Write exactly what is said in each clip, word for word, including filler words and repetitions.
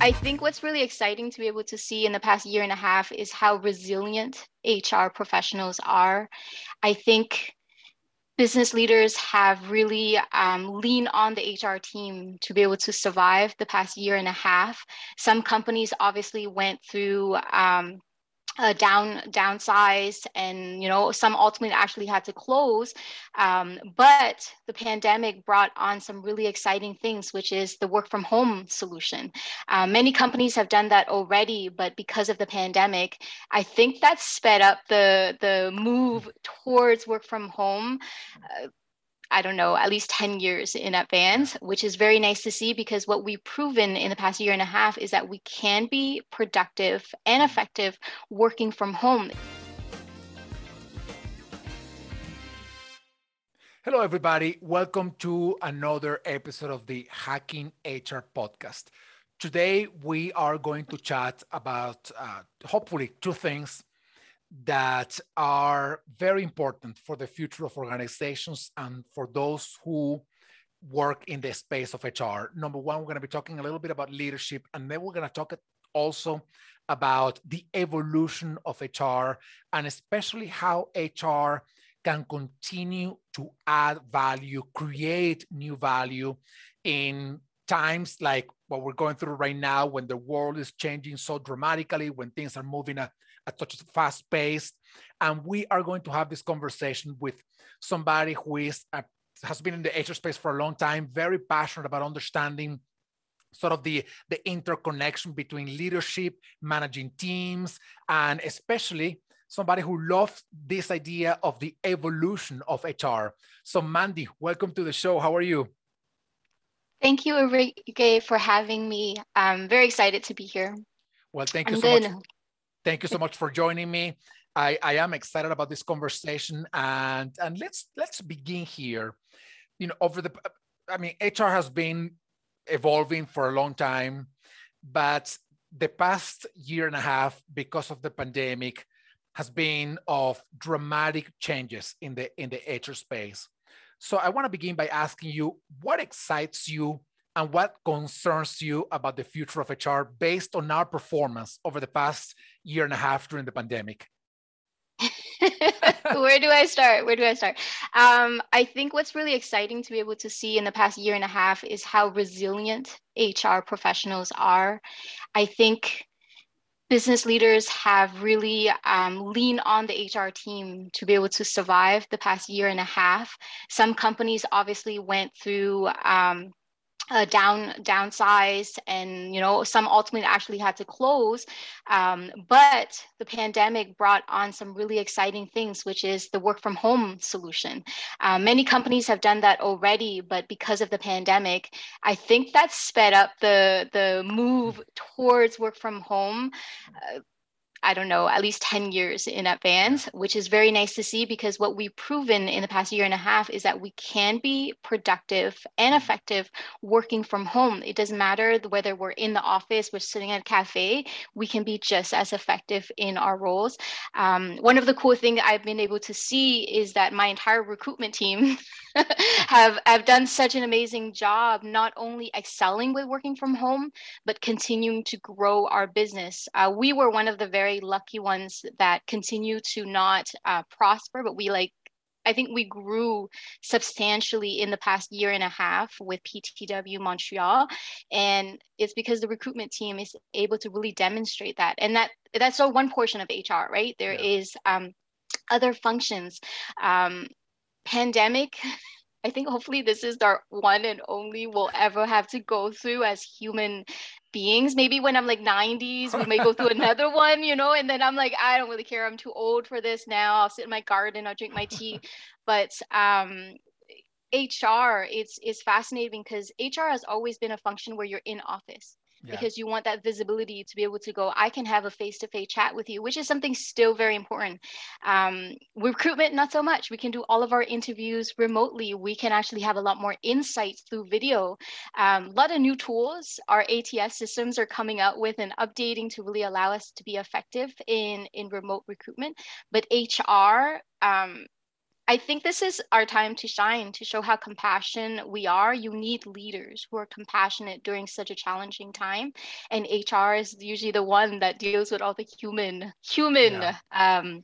I think what's really exciting to be able to see in the past year and a half is how resilient H R professionals are. I think business leaders have really um, leaned on the H R team to be able to survive the past year and a half. Some companies obviously went through um, Uh, down, downsized, and you know some ultimately actually had to close. Um, but the pandemic brought on some really exciting things, which is the work from home solution. Uh, many companies have done that already, but because of the pandemic, I think that sped up the the move towards work from home. Uh, I don't know, at least ten years in advance, which is very nice to see, because what we've proven in the past year and a half is that we can be productive and effective working from home. Hello, everybody. Welcome to another episode of the Hacking H R Podcast. Today, we are going to chat about uh, hopefully two things that are very important for the future of organizations and for those who work in the space of H R. Number one, we're going to be talking a little bit about leadership, and then we're going to talk also about the evolution of H R, and especially how H R can continue to add value, create new value in times like what we're going through right now, when the world is changing so dramatically, when things are moving at, at such a fast pace. And we are going to have this conversation with somebody who is uh, has been in the H R space for a long time, very passionate about understanding sort of the, the interconnection between leadership, managing teams, and especially somebody who loves this idea of the evolution of H R. So Mandy, welcome to the show. How are you? Thank you, Enrique, for having me. I'm very excited to be here. Well, thank you I'm so good. much. Thank you so much for joining me. I, I am excited about this conversation, and, and let's let's begin here. You know, over the, I mean, H R has been evolving for a long time, but the past year and a half, because of the pandemic, has been of dramatic changes in the in the H R space. So I want to begin by asking you, what excites you and what concerns you about the future of H R based on our performance over the past year and a half during the pandemic? Where do I start? Where do I start? Um, I think what's really exciting to be able to see in the past year and a half is how resilient H R professionals are. I think business leaders have really um, leaned on the H R team to be able to survive the past year and a half. Some companies obviously went through um, uh, down, downsized, and you know some ultimately actually had to close. Um, but the pandemic brought on some really exciting things, which is the work from home solution. Uh, many companies have done that already, but because of the pandemic, I think that sped up the the move towards work from home. Uh, I don't know, at least ten years in advance, which is very nice to see, because what we've proven in the past year and a half is that we can be productive and effective working from home. It doesn't matter whether we're in the office, we're sitting at a cafe, we can be just as effective in our roles. Um, one of the cool things I've been able to see is that my entire recruitment team have, have done such an amazing job, not only excelling with working from home, but continuing to grow our business. Uh, we were one of the very Very lucky ones that continue to not uh, prosper, but we like, I think we grew substantially in the past year and a half with P T W Montreal. And it's because the recruitment team is able to really demonstrate that. And that that's so one portion of H R, right? There yeah. is um, other functions. Um, pandemic, I think hopefully this is our one and only we'll ever have to go through as human beings. Maybe when I'm like nineties, we may go through another one, you know, and then I'm like, I don't really care. I'm too old for this now. I'll sit in my garden, I'll drink my tea. But um, H R, it's, it's fascinating, because H R has always been a function where you're in office. Yeah. Because you want that visibility to be able to go, I can have a face-to-face chat with you, which is something still very important. Um, recruitment, not so much. We can do all of our interviews remotely. We can actually have a lot more insights through video. Um, a lot of new tools our A T S systems are coming out with and updating to really allow us to be effective in, in remote recruitment. But H R, um, I think this is our time to shine, to show how compassionate we are. You need leaders who are compassionate during such a challenging time. And H R is usually the one that deals with all the human, human yeah. um,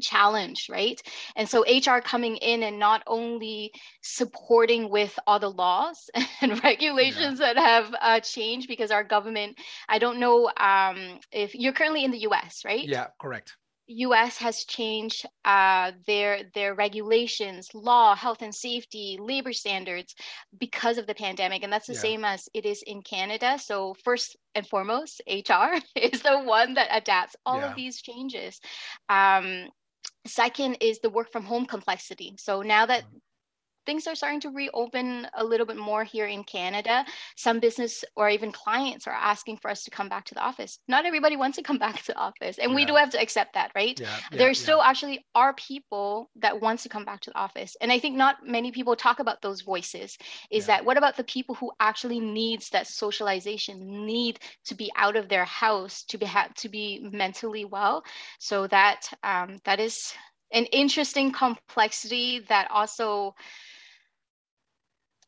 challenge, right? And so H R coming in and not only supporting with all the laws and regulations yeah. that have uh, changed because our government, I don't know um, if you're currently in the U S, right? Yeah, correct. U S has changed uh, their their regulations, law, health and safety, labor standards because of the pandemic. And that's the yeah. same as it is in Canada. So first and foremost, H R is the one that adapts all yeah. of these changes. Um, second is the work from home complexity. So now that mm-hmm. things are starting to reopen a little bit more here in Canada, some business or even clients are asking for us to come back to the office. Not everybody wants to come back to the office, and yeah. we do have to accept that, right? Yeah, yeah, there yeah. still actually are people that wants to come back to the office. And I think not many people talk about those voices, is yeah. that what about the people who actually needs that socialization, need to be out of their house to be, ha- to be mentally well? So that um, that is an interesting complexity that also,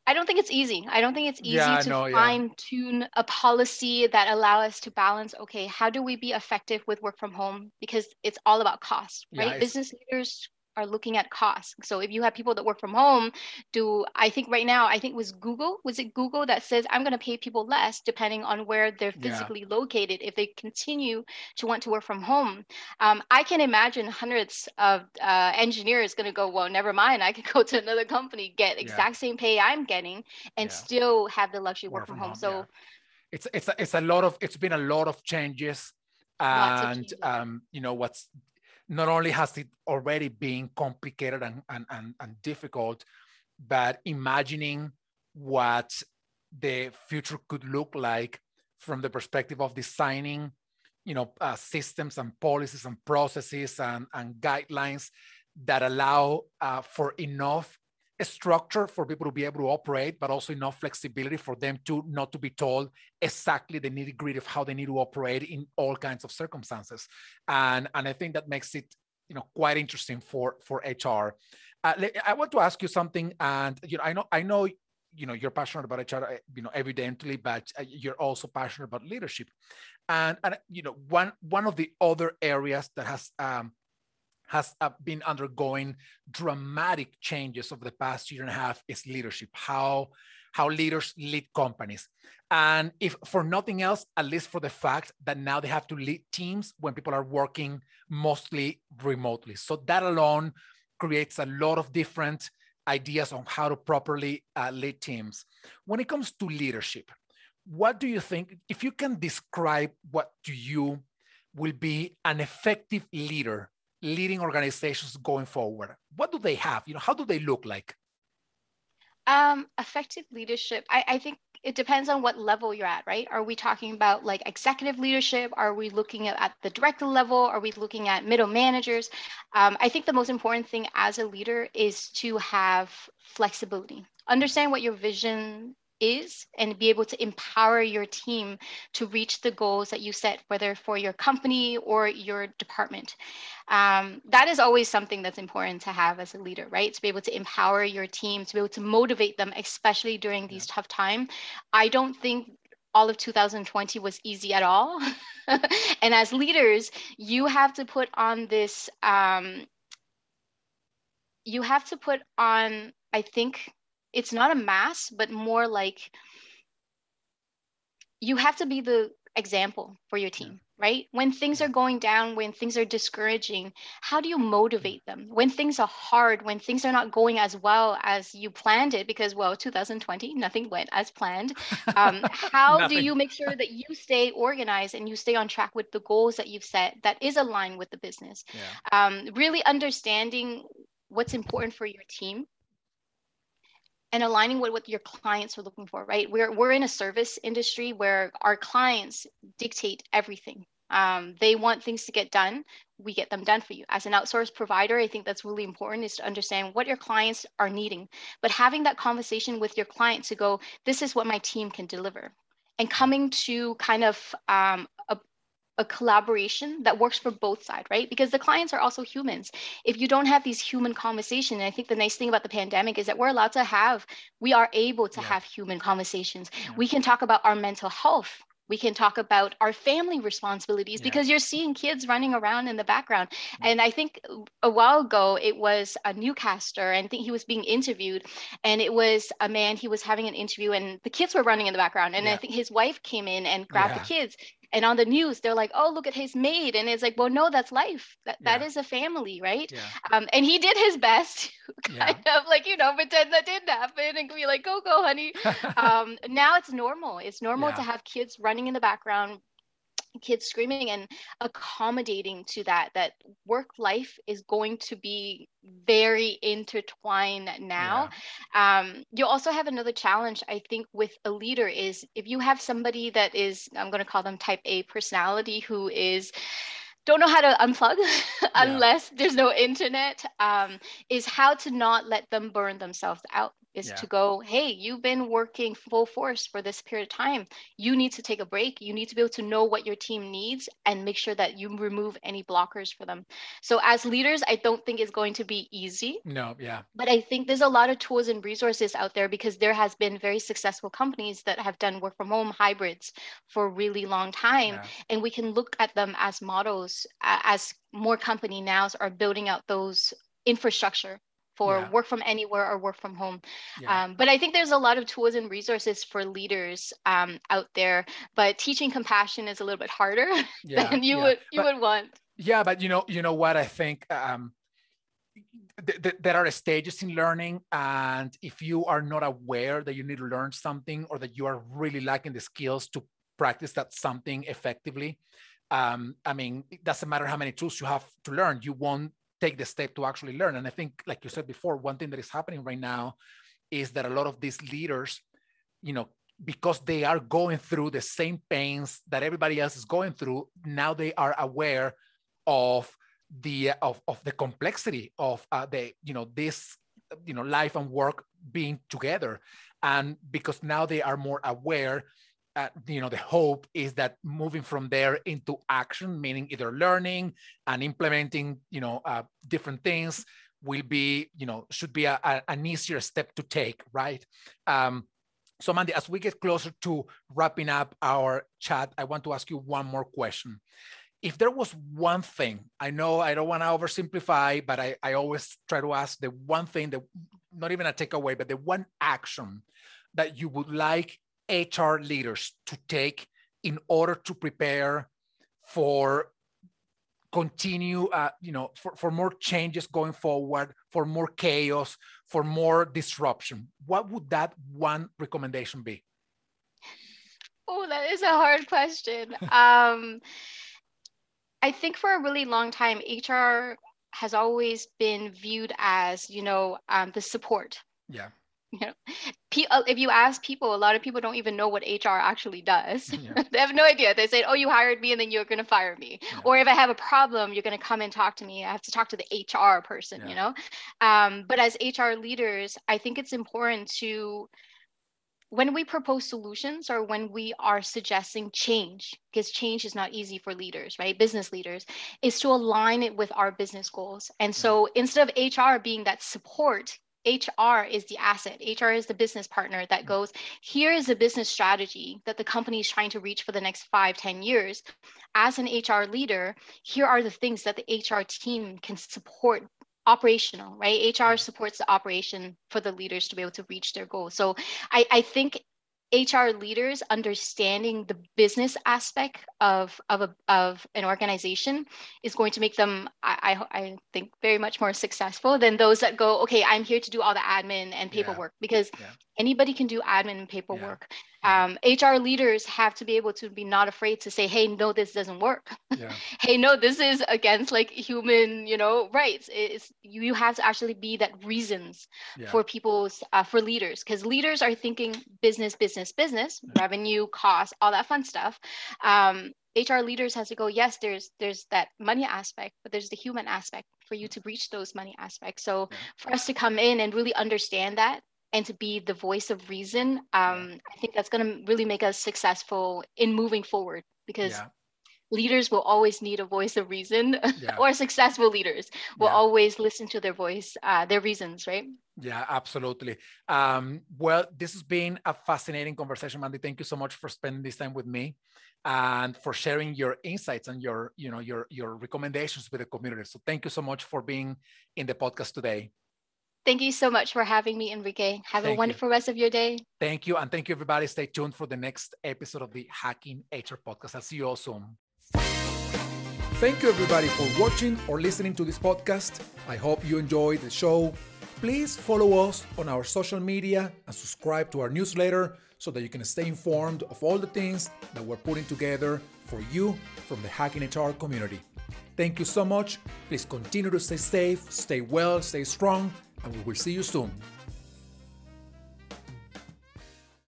I don't think it's easy. I don't think it's easy yeah, to no, fine yeah. tune a policy that allow us to balance, okay, how do we be effective with work from home? Because it's all about cost, right? Yeah, business leaders are looking at cost. So if you have people that work from home, do I think right now, I think was Google, was it Google that says, I'm going to pay people less depending on where they're physically yeah. located if they continue to want to work from home. Um, I can imagine hundreds of uh, engineers going to go, well, never mind, I could go to another company, get exact yeah. same pay I'm getting and yeah. still have the luxury work, work from, from home. home. So yeah. it's, it's, it's a lot of, it's been a lot of changes and, of changes. Um, you know, what's, not only has it already been complicated and, and, and, and difficult, but imagining what the future could look like from the perspective of designing, you know, uh, systems and policies and processes and, and guidelines that allow uh, for enough structure for people to be able to operate, but also enough flexibility for them to not to be told exactly the nitty gritty of how they need to operate in all kinds of circumstances. And, and I think that makes it, you know, quite interesting for, for H R. Uh, I want to ask you something, and, you know, I know, I know, you know, you're passionate about H R, you know, evidently, but you're also passionate about leadership. And, and you know, one, one of the other areas that has, um, has been undergoing dramatic changes over the past year and a half is leadership, how, how leaders lead companies. And if for nothing else, at least for the fact that now they have to lead teams when people are working mostly remotely. So that alone creates a lot of different ideas on how to properly uh, lead teams. When it comes to leadership, what do you think, if you can describe what to you will be an effective leader leading organizations going forward? What do they have? You know, how do they look like? Um, effective leadership. I, I think it depends on what level you're at, right? Are we talking about like executive leadership? Are we looking at, at the director level? Are we looking at middle managers? Um, I think the most important thing as a leader is to have flexibility. Understand what your vision is and be able to empower your team to reach the goals that you set, whether for your company or your department. Um, that is always something that's important to have as a leader, right? To be able to empower your team, to be able to motivate them, especially during these tough times. I don't think all of two thousand twenty was easy at all. And as leaders, you have to put on this, um, you have to put on, I think, it's not a mask, but more like you have to be the example for your team, yeah. right? When things are going down, when things are discouraging, how do you motivate them? When things are hard, when things are not going as well as you planned it, because, well, two thousand twenty, nothing went as planned. Um, how do you make sure that you stay organized and you stay on track with the goals that you've set that is aligned with the business? Yeah. Um, really understanding what's important for your team, and aligning with what your clients are looking for, right? We're, we're in a service industry where our clients dictate everything. Um, they want things to get done. We get them done for you. As an outsourced provider, I think that's really important, is to understand what your clients are needing, but having that conversation with your client to go, this is what my team can deliver, and coming to kind of um, a, a collaboration that works for both sides, right? Because the clients are also humans. If you don't have these human conversations, and I think the nice thing about the pandemic is that we're allowed to have, we are able to yeah. have human conversations. Yeah. We can talk about our mental health. We can talk about our family responsibilities yeah. because you're seeing kids running around in the background. Mm-hmm. And I think a while ago, it was a newscaster, and I think he was being interviewed, and it was a man, he was having an interview and the kids were running in the background. And yeah. I think his wife came in and grabbed yeah. the kids, and on the news, they're like, oh, look at his maid. And it's like, well, no, that's life. That, yeah. that is a family, right? Yeah. Um, and he did his best, kind yeah. of like, you know, pretend that didn't happen and be like, go, go, honey. um, now it's normal. It's normal yeah. to have kids running in the background, kids screaming, and accommodating to that, that work life is going to be very intertwined now. Yeah. Um, you also have another challenge, I think, with a leader is if you have somebody that is, I'm going to call them type A personality, who is, don't know how to unplug yeah. unless there's no internet, um, is how to not let them burn themselves out. Is yeah. to go, hey, you've been working full force for this period of time. You need to take a break. You need to be able to know what your team needs and make sure that you remove any blockers for them. So as leaders, I don't think it's going to be easy. No, yeah. But I think there's a lot of tools and resources out there, because there has been very successful companies that have done work from home hybrids for a really long time. Yeah. And we can look at them as models, as more company nows are building out those infrastructure for yeah. work from anywhere or work from home. Yeah. Um, but I think there's a lot of tools and resources for leaders um, out there, but teaching compassion is a little bit harder yeah, than you yeah. would you but, would want. Yeah, but you know, you know what, I think um, th- th- there are stages in learning, and if you are not aware that you need to learn something, or that you are really lacking the skills to practice that something effectively, um, I mean, it doesn't matter how many tools you have to learn, you won't take the step to actually learn. And I think, like you said before, one thing that is happening right now is that a lot of these leaders, you know, because they are going through the same pains that everybody else is going through, now they are aware of the of, of the complexity of uh, the, you know, this, you know, life and work being together. And because now they are more aware, Uh, you know, the hope is that moving from there into action, meaning either learning and implementing, you know, uh, different things will be, you know, should be a, a, an easier step to take, right? Um, so, Mandy, as we get closer to wrapping up our chat, I want to ask you one more question. If there was one thing, I know I don't want to oversimplify, but I, I always try to ask the one thing, that not even a takeaway, but the one action that you would like H R leaders to take in order to prepare for continue, uh, you know, for, for more changes going forward, for more chaos, for more disruption. What would that one recommendation be? Oh, that is a hard question. um, I think for a really long time, H R has always been viewed as, you know, um, the support. Yeah. You know, if you ask people, a lot of people don't even know what H R actually does. Yeah. They have no idea. They say, oh, you hired me and then you're going to fire me. Yeah. Or if I have a problem, you're going to come and talk to me. I have to talk to the H R person, yeah. you know. Um, but as H R leaders, I think it's important to, when we propose solutions or when we are suggesting change, because change is not easy for leaders, right? Business leaders, is to align it with our business goals. And so yeah. instead of H R being that support, H R is the asset. H R is the business partner that goes, here is a business strategy that the company is trying to reach for the next five, ten years. As an H R leader, here are the things that the H R team can support. Operational, right? H R supports the operation for the leaders to be able to reach their goals. So I, I think H R leaders understanding the business aspect of, of, a, of an organization is going to make them, I, I, I think, very much more successful than those that go, okay, I'm here to do all the admin and paperwork, yeah. because yeah. anybody can do admin and paperwork. Yeah. Um, H R leaders have to be able to be not afraid to say, hey, no, this doesn't work. Yeah. Hey, no, this is against like human, you know, rights. It's, you, you have to actually be that reasons yeah. for people's, uh, for leaders, because leaders are thinking business, business, business, yeah. revenue, cost, all that fun stuff. Um, H R leaders has to go, yes, there's there's that money aspect, but there's the human aspect for you to reach those money aspects. So yeah. for us to come in and really understand that, and to be the voice of reason, um, I think that's going to really make us successful in moving forward, because yeah. leaders will always need a voice of reason, yeah. or successful leaders will yeah. always listen to their voice, uh, their reasons, right? Yeah, absolutely. Um, well, this has been a fascinating conversation, Mandy. Thank you so much for spending this time with me and for sharing your insights and your, you know, your, your recommendations with the community. So thank you so much for being in the podcast today. Thank you so much for having me, Enrique. Have a wonderful rest of your day. Thank you. And thank you, everybody. Stay tuned for the next episode of the Hacking H R Podcast. I'll see you all soon. Thank you, everybody, for watching or listening to this podcast. I hope you enjoyed the show. Please follow us on our social media and subscribe to our newsletter so that you can stay informed of all the things that we're putting together for you from the Hacking H R community. Thank you so much. Please continue to stay safe, stay well, stay strong, and we will see you soon.